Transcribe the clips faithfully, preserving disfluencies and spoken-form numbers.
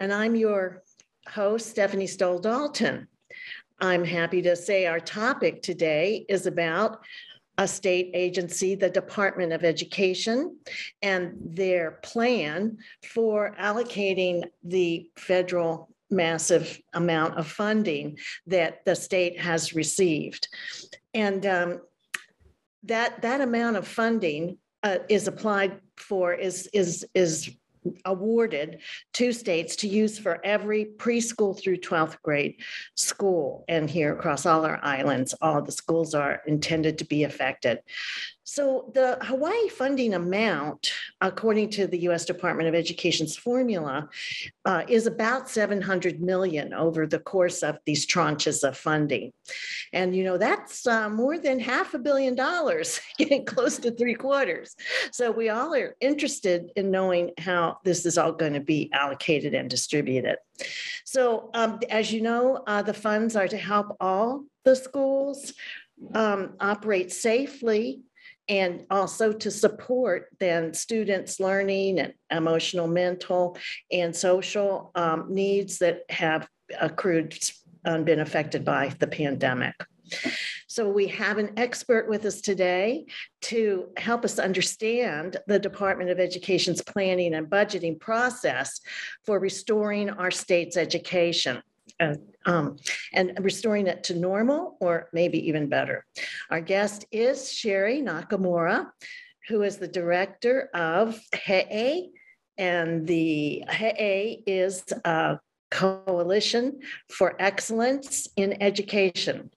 and I'm your host, Stephanie Stoll Dalton. I'm happy to say our topic today is about a state agency, the Department of Education, and their plan for allocating the federal massive amount of funding that the state has received. And um, that, that amount of funding uh, is applied for, is, is, is awarded to states to use for every preschool through twelfth grade school. And here across all our islands, all the schools are intended to be affected. So the Hawaii funding amount, according to the U S Department of Education's formula, uh, is about seven hundred million dollars over the course of these tranches of funding. And, you know, that's uh, more than half a billion dollars, getting close to three quarters. So we all are interested in knowing how this is all going to be allocated and distributed. So um, as you know, uh, the funds are to help all the schools um, operate safely, and also to support then students' learning and emotional, mental, and social um, needs that have accrued and been affected by the pandemic. So we have an expert with us today to help us understand the Department of Education's planning and budgeting process for restoring our state's education. And, um, and restoring it to normal or maybe even better. Our guest is Sherry Nakamura, who is the director of He'e, and the He'e is a coalition for excellence in education.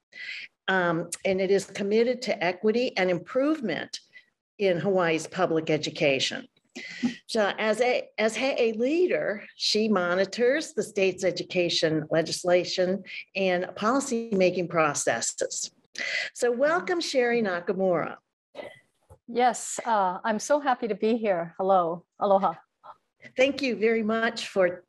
Um, and it is committed to equity and improvement in Hawaii's public education. So as a as a leader, she monitors the state's education legislation and policy making processes. So welcome, Sherry Nakamura. Yes, uh, I'm so happy to be here. Hello, aloha. Thank you very much for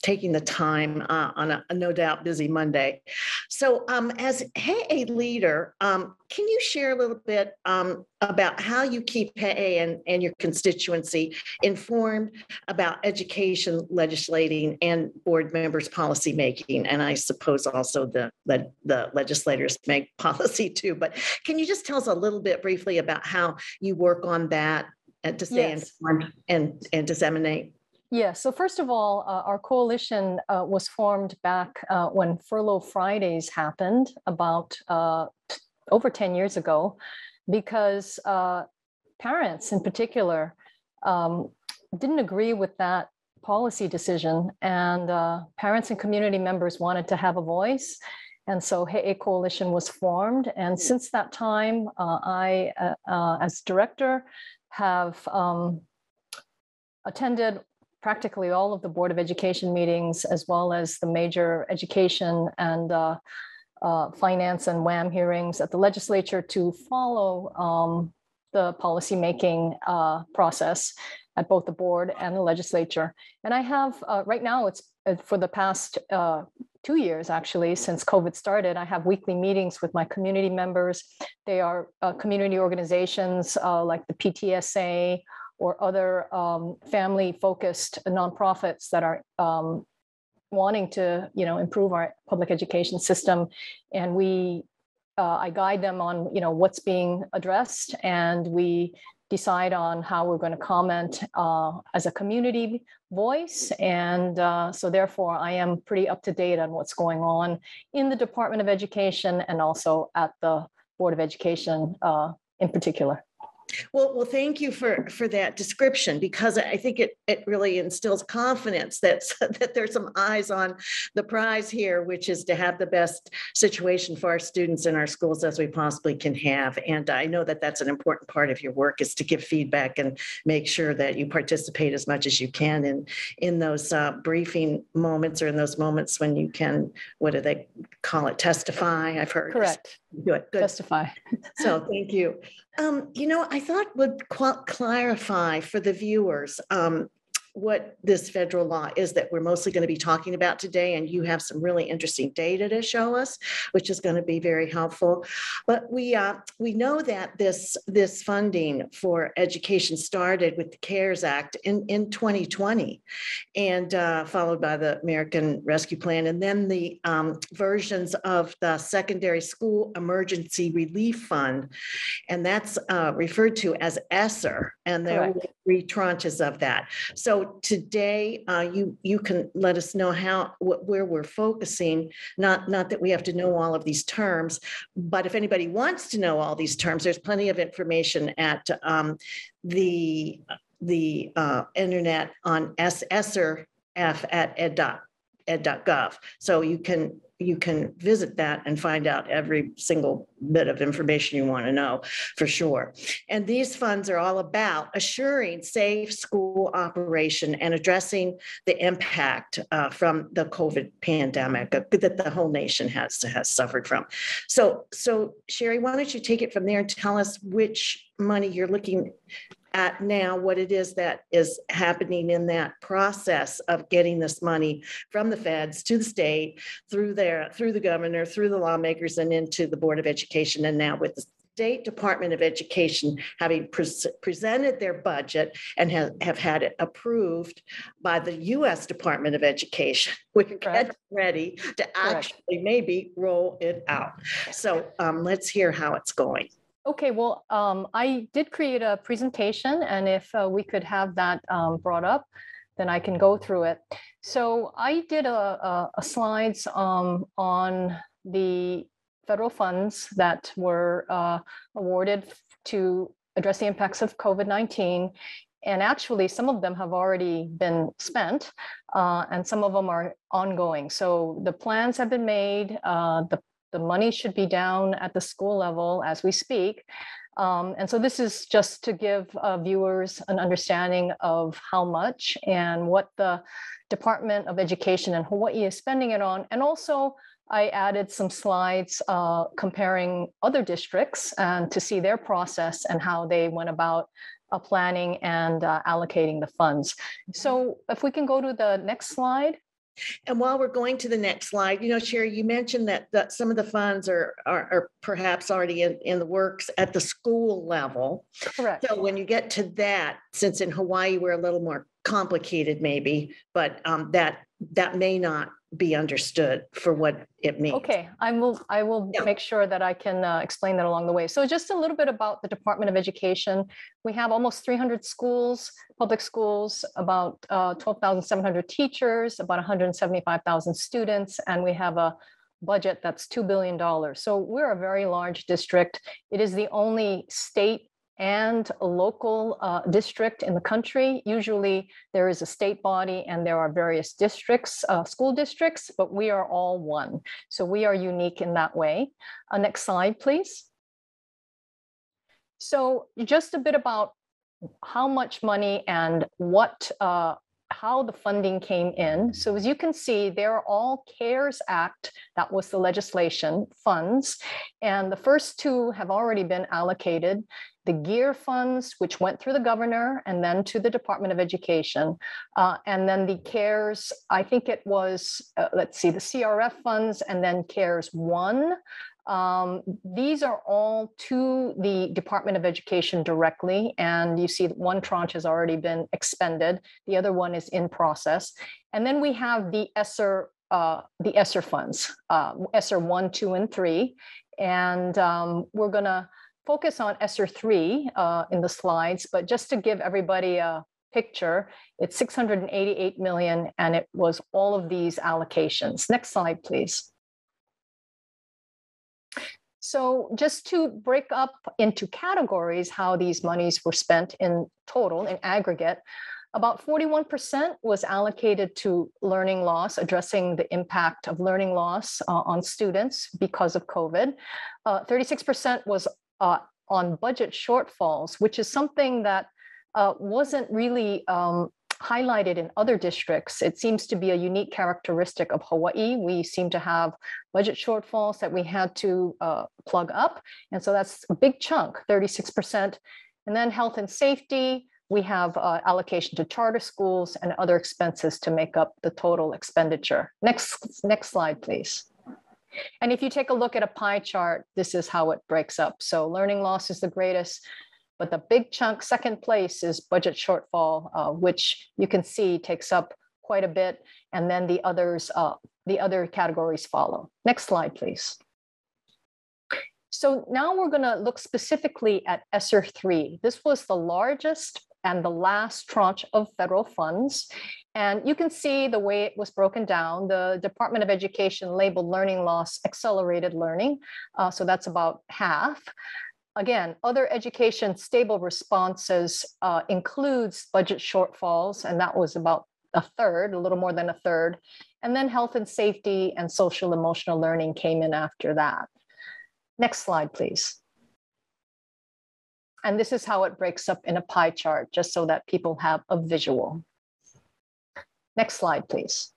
taking the time uh, on a, a no doubt busy Monday. So um, as He'e leader, um, can you share a little bit um, about how you keep He'e and, and your constituency informed about education, legislating, and board members' policy making? And I suppose also the, the, the legislators make policy too, but can you just tell us a little bit briefly about how you work on that and to stay yes. informed and, and disseminate? Yeah, so first of all, uh, our coalition uh, was formed back uh, when Furlough Fridays happened about uh, over ten years ago, because uh, parents in particular um, didn't agree with that policy decision, and uh, parents and community members wanted to have a voice. And so He'e Coalition was formed. And since that time, uh, I, uh, uh, as director, have um, attended practically all of the Board of Education meetings, as well as the major education and uh, uh, finance and W A M hearings at the legislature to follow um, the policymaking uh, process at both the board and the legislature. And I have, uh, right now, it's uh, for the past uh, two years, actually, since COVID started, I have weekly meetings with my community members. They are uh, community organizations uh, like the P T S A, or other um, family-focused nonprofits that are um, wanting to, you know, improve our public education system, and we, uh, I guide them on, you know, what's being addressed, and we decide on how we're going to comment uh, as a community voice, and uh, so therefore I am pretty up to date on what's going on in the Department of Education and also at the Board of Education uh, in particular. Well, well, thank you for, for that description, because I think it, it really instills confidence that, that there's some eyes on the prize here, which is to have the best situation for our students in our schools as we possibly can have. And I know that that's an important part of your work, is to give feedback and make sure that you participate as much as you can in, in those uh, briefing moments, or in those moments when you can, what do they call it, testify, I've heard. Correct. Good, good. Testify. So thank you. Um, you know, I thought would clarify for the viewers um, what this federal law is that we're mostly going to be talking about today, and you have some really interesting data to show us, which is going to be very helpful. But we uh, we know that this this funding for education started with the CARES Act in in twenty twenty, and uh, followed by the American Rescue Plan, and then the um, versions of the Secondary School Emergency Relief Fund, and that's uh, referred to as ESSER, and there were three tranches of that. So today, uh, you you can let us know how wh where we're focusing. Not not that we have to know all of these terms, but if anybody wants to know all these terms, there's plenty of information at um, the the uh, internet on ESSERF at ed dot ed dot gov. So you can you can visit that and find out every single bit of information you want to know for sure. And these funds are all about assuring safe school operation and addressing the impact uh, from the COVID pandemic that the whole nation has, has suffered from. So, so Sherry, why don't you take it from there and tell us which money you're looking at now, what it is that is happening in that process of getting this money from the feds to the state, through their, through the governor, through the lawmakers, and into the Board of Education, and now with the State Department of Education having pre presented their budget and have, have had it approved by the U S Department of Education. We're getting ready to actually Correct. maybe roll it out. So um, let's hear how it's going. Okay, well, um, I did create a presentation, and if uh, we could have that um, brought up, then I can go through it. So I did a, a, a slides um, on the federal funds that were uh, awarded to address the impacts of COVID nineteen. And actually, some of them have already been spent, uh, and some of them are ongoing. So the plans have been made. Uh, the The money should be down at the school level as we speak. Um, and so this is just to give uh, viewers an understanding of how much and what the Department of Education in Hawaii is spending it on. And also I added some slides uh, comparing other districts and to see their process and how they went about uh, planning and uh, allocating the funds. So if we can go to the next slide. And while we're going to the next slide, you know, Sherry, you mentioned that, that some of the funds are, are, are perhaps already in, in the works at the school level. Correct. So when you get to that, since in Hawaii, we're a little more complicated maybe, but um, that that may not be understood for what it means. Okay, I will, I will yeah. make sure that I can uh, explain that along the way. So just a little bit about the Department of Education. We have almost three hundred schools, public schools, about uh, twelve thousand seven hundred teachers, about one hundred seventy-five thousand students, and we have a budget that's two billion dollars. So we're a very large district. It is the only state and a local uh, district in the country. Usually there is a state body and there are various districts, uh, school districts, but we are all one. So we are unique in that way. Uh, next slide, please. So just a bit about how much money and what, uh, how the funding came in. So as you can see, they're all CARES Act, that was the legislation, funds. And the first two have already been allocated. The GEAR funds, which went through the governor and then to the Department of Education. Uh, and then the CARES, I think it was, uh, let's see, the C R F funds and then CARES one. Um, these are all to the Department of Education directly. And you see that one tranche has already been expended. The other one is in process. And then we have the ESSER, uh, the ESSER funds, uh, ESSER one, two, and three. And um, we're going to focus on ESSER three uh, in the slides, but just to give everybody a picture, it's six hundred eighty-eight million dollars, and it was all of these allocations. Next slide, please. So just to break up into categories how these monies were spent in total, in aggregate, about forty-one percent was allocated to learning loss, addressing the impact of learning loss uh, on students because of COVID. Uh, thirty-six percent was Uh, on budget shortfalls, which is something that uh, wasn't really um, highlighted in other districts. It seems to be a unique characteristic of Hawaii. We seem to have budget shortfalls that we had to uh, plug up. And so that's a big chunk, thirty-six percent. And then health and safety, we have uh, allocation to charter schools and other expenses to make up the total expenditure. Next, next slide, please. And if you take a look at a pie chart, this is how it breaks up. So learning loss is the greatest, but the big chunk, second place, is budget shortfall, uh, which you can see takes up quite a bit. And then the others, uh, the other categories follow. Next slide, please. So now we're going to look specifically at ESSER three. This was the largest and the last tranche of federal funds. And you can see the way it was broken down. The Department of Education labeled learning loss accelerated learning. Uh, so that's about half. Again, other education stable responses uh, includes budget shortfalls, and that was about a third, a little more than a third. And then health and safety and social emotional learning came in after that. Next slide, please. And this is how it breaks up in a pie chart, just so that people have a visual. Next slide, please.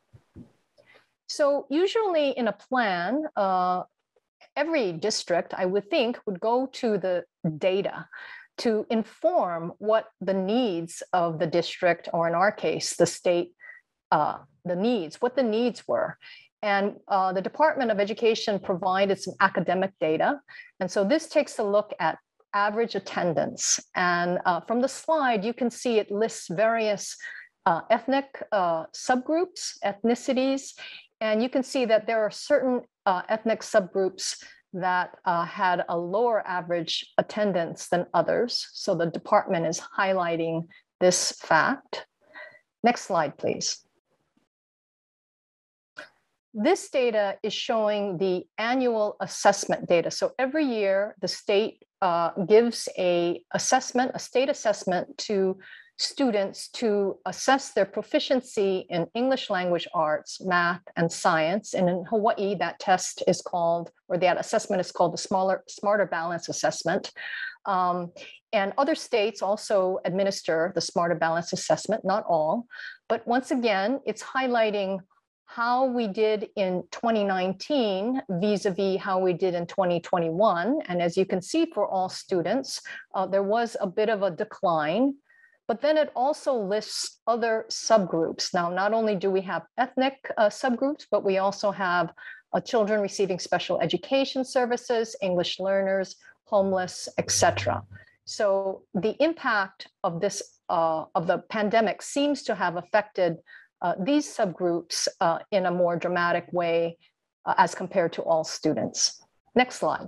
So usually in a plan, uh, every district, I would think, would go to the data to inform what the needs of the district, or in our case, the state, uh, the needs, what the needs were. And uh, the Department of Education provided some academic data. And so this takes a look at average attendance. And uh, from the slide, you can see it lists various uh, ethnic uh, subgroups, ethnicities. And you can see that there are certain uh, ethnic subgroups that uh, had a lower average attendance than others. So the department is highlighting this fact. Next slide, please. This data is showing the annual assessment data. So every year, the state uh, gives a assessment, a state assessment to students to assess their proficiency in English language arts, math, and science. And in Hawaii, that test is called, or that assessment is called the smaller, Smarter Balance Assessment. Um, and other states also administer the Smarter Balance Assessment, not all. But once again, it's highlighting how we did in twenty nineteen vis-a-vis how we did in twenty twenty-one. And as you can see, for all students, uh, there was a bit of a decline, but then it also lists other subgroups. Now, not only do we have ethnic uh, subgroups, but we also have uh, children receiving special education services, English learners, homeless, et cetera. So the impact of this, uh, of the pandemic seems to have affected Uh, these subgroups uh, in a more dramatic way uh, as compared to all students. Next slide.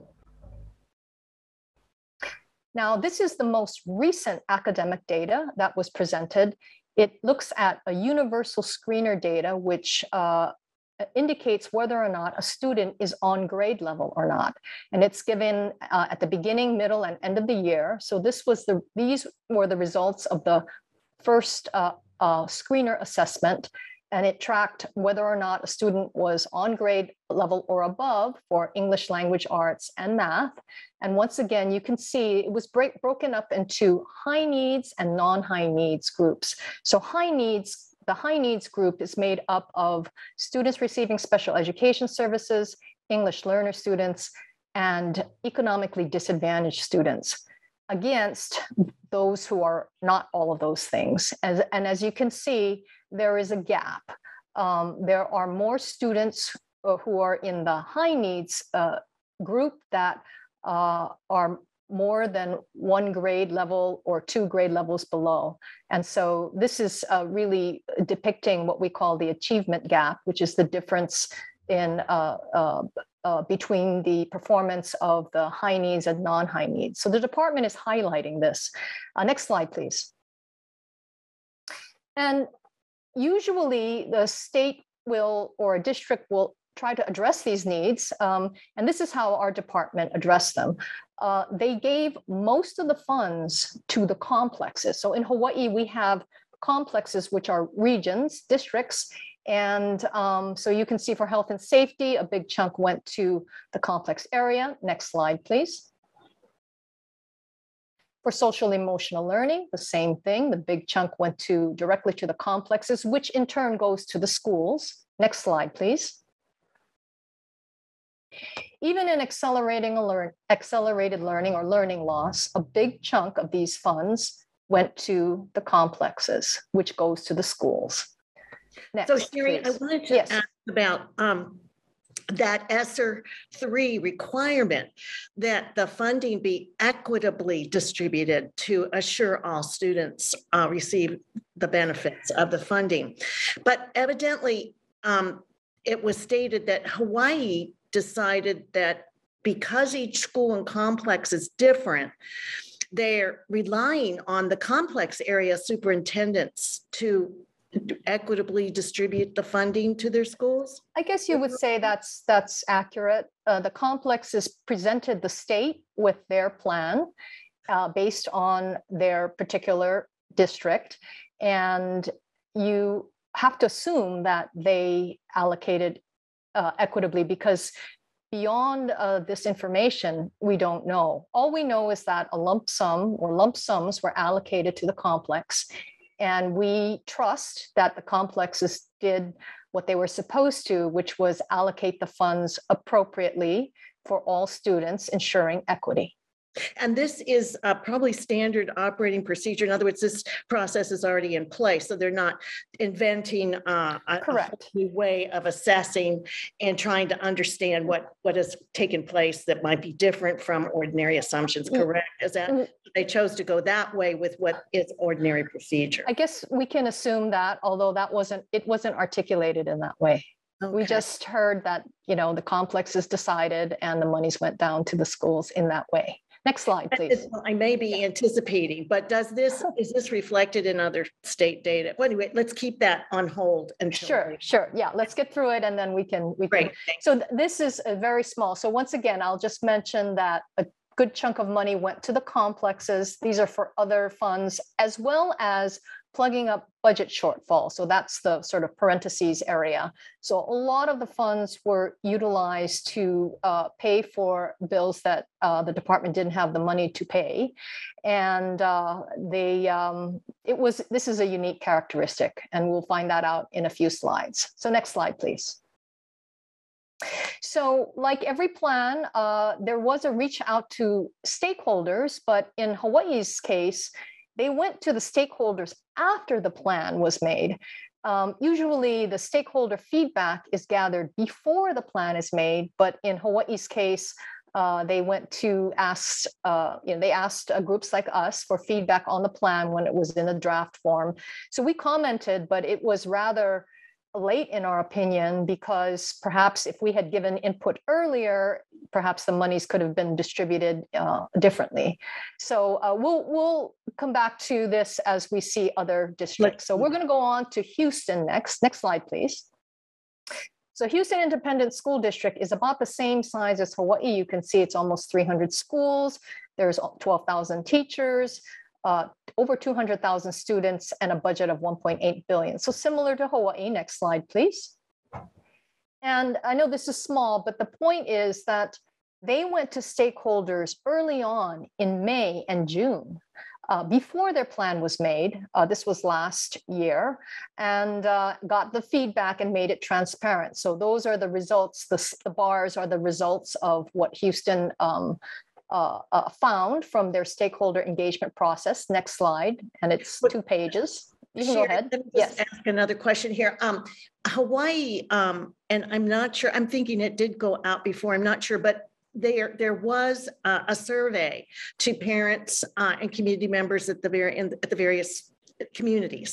Now, this is the most recent academic data that was presented. It looks at a universal screener data, which uh, indicates whether or not a student is on grade level or not. And it's given uh, at the beginning, middle, and end of the year. So this was the, these were the results of the first uh, Uh, screener assessment, and it tracked whether or not a student was on grade level or above for English language arts and math. And once again, you can see it was break, broken up into high needs and non-high needs groups. So high needs, the high needs group is made up of students receiving special education services, English learner students, and economically disadvantaged students, against those who are not all of those things. As, and as you can see, there is a gap. Um, there are more students uh, who are in the high needs uh, group that uh, are more than one grade level or two grade levels below. And so this is uh, really depicting what we call the achievement gap, which is the difference in uh, uh, Uh, between the performance of the high needs and non-high needs. So the department is highlighting this. Uh, next slide, please. And usually the state will, or a district will try to address these needs. Um, and this is how our department addressed them. Uh, they gave most of the funds to the complexes. So in Hawaii, we have complexes, which are regions, districts. And um, so you can see for health and safety, a big chunk went to the complex area. Next slide, please. For social emotional learning, the same thing. The big chunk went to directly to the complexes, which in turn goes to the schools. Next slide, please. Even in accelerating learn, accelerated learning or learning loss, a big chunk of these funds went to the complexes, which goes to the schools. Next, so Sherry, please. I wanted to yes. ask about um, that ESSER three requirement that the funding be equitably distributed to assure all students uh, receive the benefits of the funding. But evidently, um, it was stated that Hawaii decided that because each school and complex is different, they're relying on the complex area superintendents to equitably distribute the funding to their schools? I guess you would say that's that's accurate. Uh, the complexes presented the state with their plan uh, based on their particular district, and you have to assume that they allocated uh, equitably, because beyond uh, this information, we don't know. All we know is that a lump sum or lump sums were allocated to the complex, and we trust that the complexes did what they were supposed to, which was allocate the funds appropriately for all students, ensuring equity. And this is uh, probably standard operating procedure. In other words, this process is already in place, so they're not inventing uh, a, Correct. a new way of assessing and trying to understand what, what has taken place that might be different from ordinary assumptions. Correct? Is that they chose to go that way with what is ordinary procedure? I guess we can assume that, although that wasn't it wasn't articulated in that way. Okay. We just heard that, you know, the complex is decided and the monies went down to the schools in that way. Next slide, please. I may be yeah. anticipating, but does this is this reflected in other state data? Well, anyway, let's keep that on hold. Until sure, later. sure. Yeah, let's get through it and then we can. We Great. Can. So th this is a very small. So once again, I'll just mention that a good chunk of money went to the complexes. These are for other funds, as well as plugging up budget shortfall. So that's the sort of parentheses area. So a lot of the funds were utilized to uh, pay for bills that uh, the department didn't have the money to pay. And uh, they, um, it was, this is a unique characteristic, and we'll find that out in a few slides. So next slide, please. So like every plan, uh, there was a reach out to stakeholders, but in Hawaii's case, they went to the stakeholders after the plan was made. Um, usually the stakeholder feedback is gathered before the plan is made, but in Hawaii's case, uh, they went to ask, uh, you know, they asked uh, groups like us for feedback on the plan when it was in a draft form. So we commented, but it was rather late in our opinion, because perhaps if we had given input earlier, perhaps the monies could have been distributed uh, differently. So uh, we'll we'll come back to this as we see other districts. So we're going to go on to Houston next. Next slide, please. So Houston Independent School District is about the same size as Hawaii. You can see it's almost three hundred schools. There's twelve thousand teachers. Uh, over two hundred thousand students, and a budget of one point eight billion dollars. So similar to Hawaii. Next slide, please. And I know this is small, but the point is that they went to stakeholders early on in May and June uh, before their plan was made. Uh, this was last year, and uh, got the feedback and made it transparent. So those are the results. The, the bars are the results of what Houston um, Uh, uh, found from their stakeholder engagement process. Next slide, and it's two pages. You can Sherry, go ahead. Let me just yes. ask another question here. Um, Hawaii, um, and I'm not sure, I'm thinking it did go out before, I'm not sure, but there, there was uh, a survey to parents uh, and community members at the, very, in, at the various communities,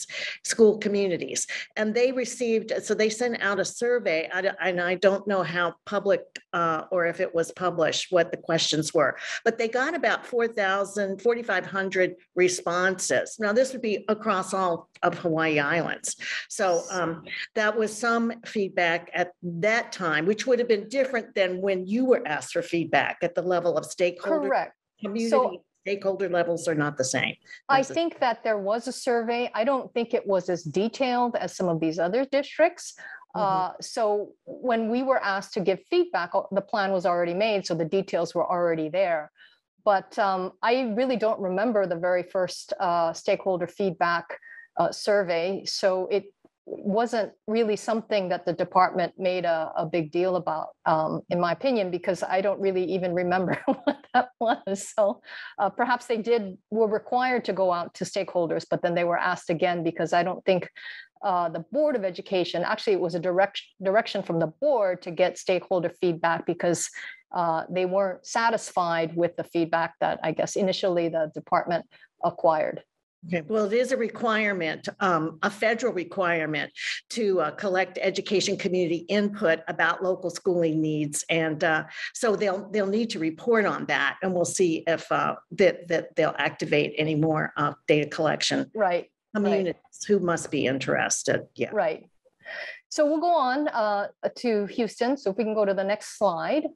school communities, and they received, so they sent out a survey, and I don't know how public uh, or if it was published, what the questions were, but they got about four thousand, forty-five hundred responses. Now this would be across all of Hawaii Islands. So um, that was some feedback at that time, which would have been different than when you were asked for feedback at the level of stakeholder Correct. community. So stakeholder levels are not the same. I think that there was a survey. I don't think it was as detailed as some of these other districts. Mm-hmm. uh, so when we were asked to give feedback, the plan was already made, so the details were already there. But um, I really don't remember the very first uh, stakeholder feedback uh, survey. So it wasn't really something that the department made a, a big deal about, um, in my opinion, because I don't really even remember what that was. So uh, perhaps they did, were required to go out to stakeholders, but then they were asked again, because I don't think uh, the Board of Education, actually it was a direct, direction from the board to get stakeholder feedback, because uh, they weren't satisfied with the feedback that I guess initially the department acquired. Okay. Well, it is a requirement, um, a federal requirement to uh, collect education community input about local schooling needs. And uh, so they'll they'll need to report on that. And we'll see if uh, that, that they'll activate any more uh, data collection. Right. Communities right. who must be interested. Yeah. Right. So we'll go on uh, to Houston. So if we can go to the next slide.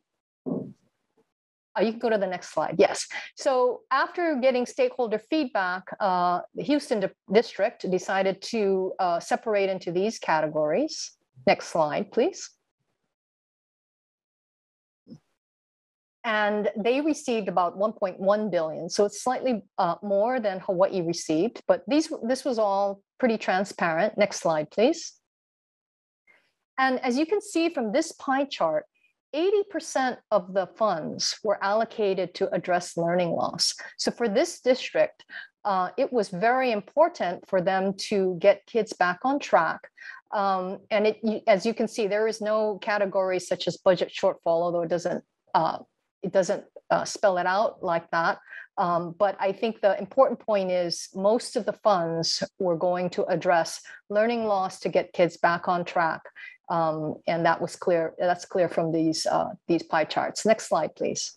Uh, you can go to the next slide. Yes. So after getting stakeholder feedback, uh, the Houston di- district decided to uh, separate into these categories. Next slide, please. And they received about one point one billion dollars. So it's slightly uh, more than Hawaii received, but these this was all pretty transparent. Next slide, please. And as you can see from this pie chart, eighty percent of the funds were allocated to address learning loss. So for this district, uh, it was very important for them to get kids back on track. Um, and it, as you can see, there is no category such as budget shortfall, although it doesn't, uh, it doesn't uh, spell it out like that. Um, but I think the important point is most of the funds were going to address learning loss to get kids back on track. Um, and that was clear. That's clear from these uh, these pie charts. Next slide, please.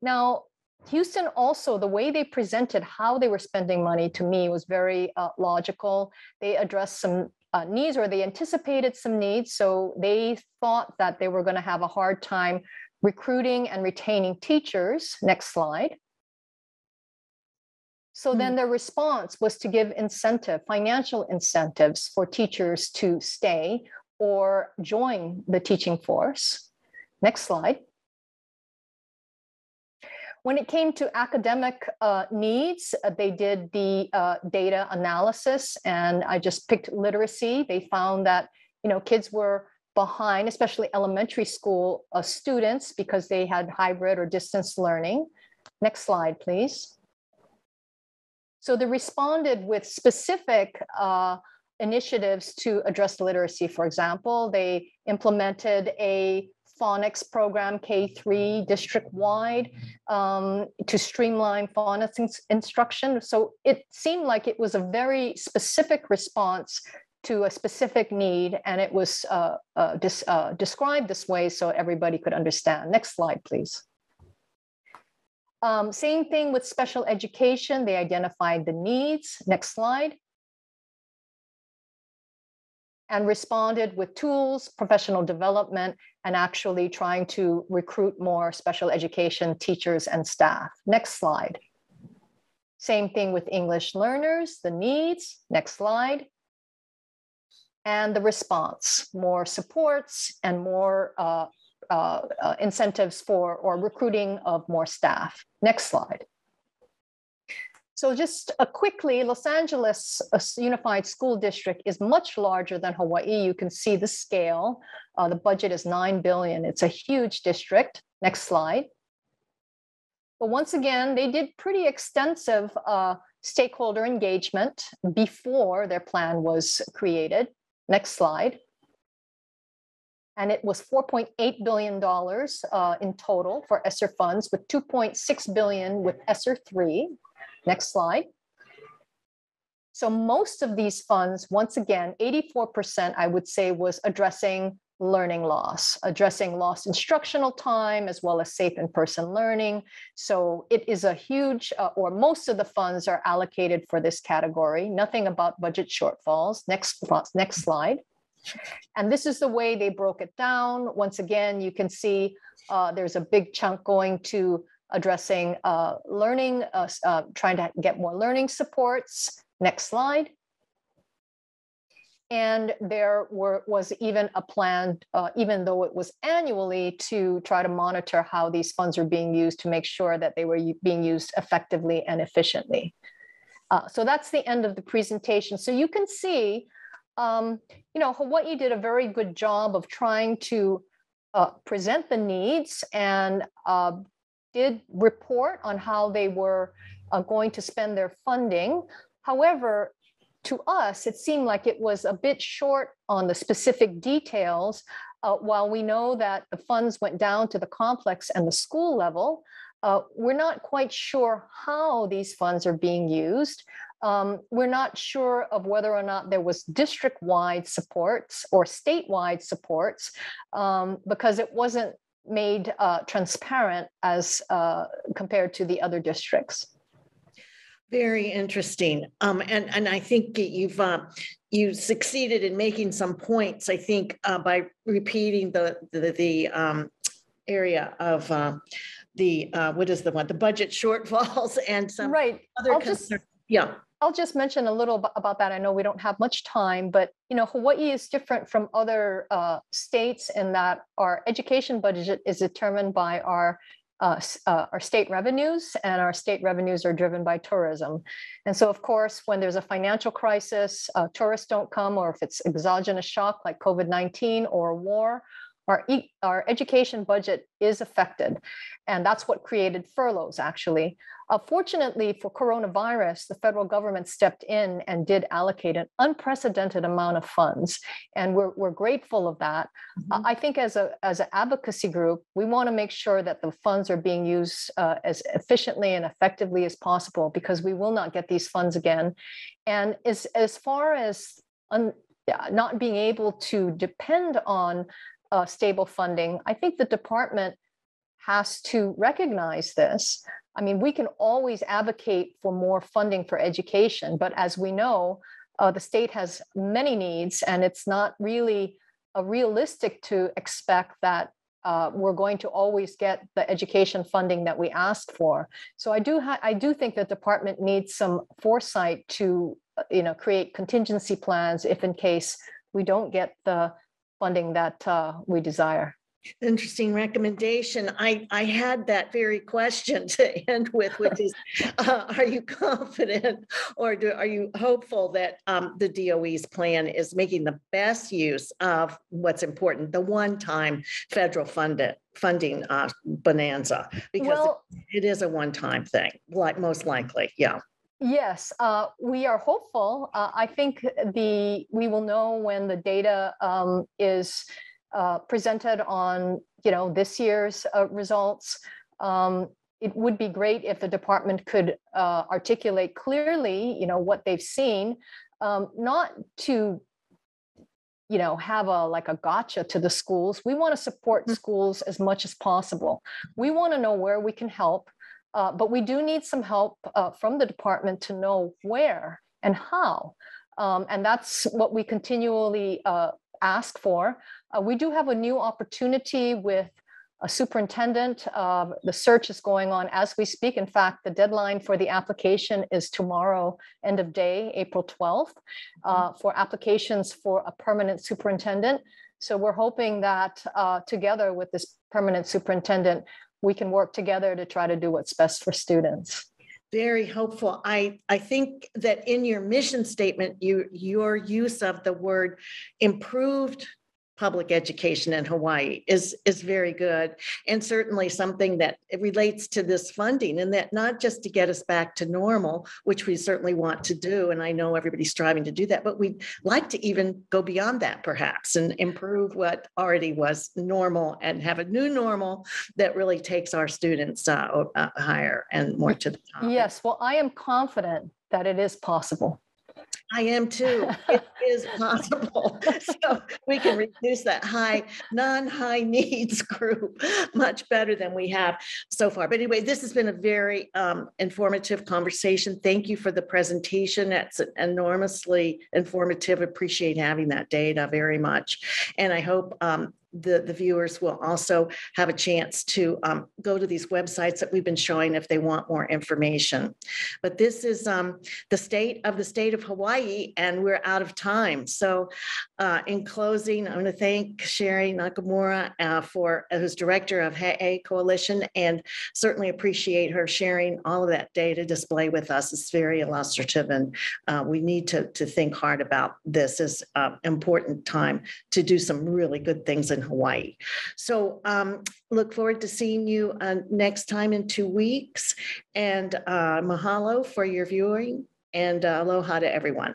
Now, Houston also, the way they presented how they were spending money to me was very uh, logical. They addressed some uh, needs, or they anticipated some needs. So they thought that they were going to have a hard time recruiting and retaining teachers. Next slide. So then their response was to give incentive, financial incentives for teachers to stay or join the teaching force. Next slide. When it came to academic uh, needs, uh, they did the uh, data analysis, and I just picked literacy. They found that, you know, kids were behind, especially elementary school uh, students, because they had hybrid or distance learning. Next slide, please. So they responded with specific uh, initiatives to address literacy. For example, they implemented a phonics program K through three district-wide um, to streamline phonics in instruction. So it seemed like it was a very specific response to a specific need, and it was uh, uh, dis uh, described this way so everybody could understand. Next slide, please. Um, same thing with special education. They identified the needs. Next slide. And responded with tools, professional development, and actually trying to recruit more special education teachers and staff. Next slide. Same thing with English learners, the needs. Next slide. And the response, more supports and more uh, Uh, uh, incentives for or recruiting of more staff. Next slide. So just uh, quickly, Los Angeles uh, Unified School District is much larger than Hawaii. You can see the scale. Uh, the budget is nine billion dollars. It's a huge district. Next slide. But once again, they did pretty extensive uh, stakeholder engagement before their plan was created. Next slide. And it was four point eight billion dollars uh, in total for ESSER funds, with two point six billion dollars with ESSER three. Next slide. So most of these funds, once again, eighty-four percent, I would say, was addressing learning loss, addressing lost instructional time, as well as safe in-person learning. So it is a huge, uh, or most of the funds are allocated for this category. Nothing about budget shortfalls. Next, next slide. And this is the way they broke it down. Once again, you can see uh, there's a big chunk going to addressing uh, learning, uh, uh, trying to get more learning supports. Next slide. And there were, was even a plan, uh, even though it was annually, to try to monitor how these funds are being used to make sure that they were being used effectively and efficiently. Uh, so that's the end of the presentation. So you can see um, you know, Hawaii did a very good job of trying to uh, present the needs and uh, did report on how they were uh, going to spend their funding. However, to us, it seemed like it was a bit short on the specific details. Uh, while we know that the funds went down to the complex and the school level, uh, we're not quite sure how these funds are being used. Um, we're not sure of whether or not there was district-wide supports or statewide supports, um, because it wasn't made uh, transparent as uh, compared to the other districts. Very interesting. Um, and, and I think you've uh, you succeeded in making some points, I think, uh, by repeating the, the, the um, area of uh, the, uh, what is the one, the budget shortfalls and some right. other I'll concerns. Just, yeah. I'll just mention a little about that. I know we don't have much time, but you know, Hawaii is different from other uh, states in that our education budget is determined by our Uh, uh, our state revenues, and our state revenues are driven by tourism. And so, of course, when there's a financial crisis, uh, tourists don't come, or if it's exogenous shock like COVID nineteen or war, our, e our education budget is affected. And that's what created furloughs, actually. Uh, fortunately for coronavirus, the federal government stepped in and did allocate an unprecedented amount of funds. And we're, we're grateful of that. Mm-hmm. uh, I think as, a, as an advocacy group, we want to make sure that the funds are being used uh, as efficiently and effectively as possible, because we will not get these funds again. And as, as far as un, not being able to depend on Uh, stable funding, I think the department has to recognize this. I mean, we can always advocate for more funding for education, but as we know, uh, the state has many needs, and it's not really uh, realistic to expect that uh, we're going to always get the education funding that we asked for. So I do, ha I do think the department needs some foresight to, you know, create contingency plans if in case we don't get the funding that uh, we desire. Interesting recommendation. I, I had that very question to end with, which is, uh, are you confident or do, are you hopeful that um, the D O E's plan is making the best use of what's important, the one-time federal funded, funding uh, bonanza? Because well, it is a one-time thing, like most likely, yeah. Yes, uh, we are hopeful. Uh, I think the we will know when the data um, is uh, presented on, you know, this year's uh, results. Um, it would be great if the department could uh, articulate clearly, you know, what they've seen, um, not to, you know, have a like a gotcha to the schools. We want to support mm-hmm. schools as much as possible. We want to know where we can help. Uh, but we do need some help uh, from the department to know where and how. Um, and that's what we continually uh, ask for. Uh, we do have a new opportunity with a superintendent. Uh, the search is going on as we speak. In fact, the deadline for the application is tomorrow, end of day, April twelfth, uh, for applications for a permanent superintendent. So we're hoping that uh, together with this permanent superintendent, we can work together to try to do what's best for students. Very hopeful. I, I think that in your mission statement, you, your use of the word improved public education in Hawaii is, is very good, and certainly something that relates to this funding, and that not just to get us back to normal, which we certainly want to do, and I know everybody's striving to do that, but we'd like to even go beyond that perhaps and improve what already was normal and have a new normal that really takes our students uh, uh, higher and more to the top. Yes, well, I am confident that it is possible. I am too. It is possible. So we can reduce that high, non-high needs group much better than we have so far. But anyway, this has been a very um, informative conversation. Thank you for the presentation. That's enormously informative. Appreciate having that data very much. And I hope um, the, the viewers will also have a chance to um, go to these websites that we've been showing if they want more information. But this is um, the state of the state of Hawaii, and we're out of time. So uh, in closing, I'm going to thank Sherry Nakamura, uh, for, uh, who's director of He'e Coalition, and certainly appreciate her sharing all of that data display with us. It's very illustrative, and uh, we need to, to think hard about this. It's an important time to do some really good things in Hawaii. So um, look forward to seeing you uh, next time in two weeks. And uh, mahalo for your viewing, and uh, aloha to everyone.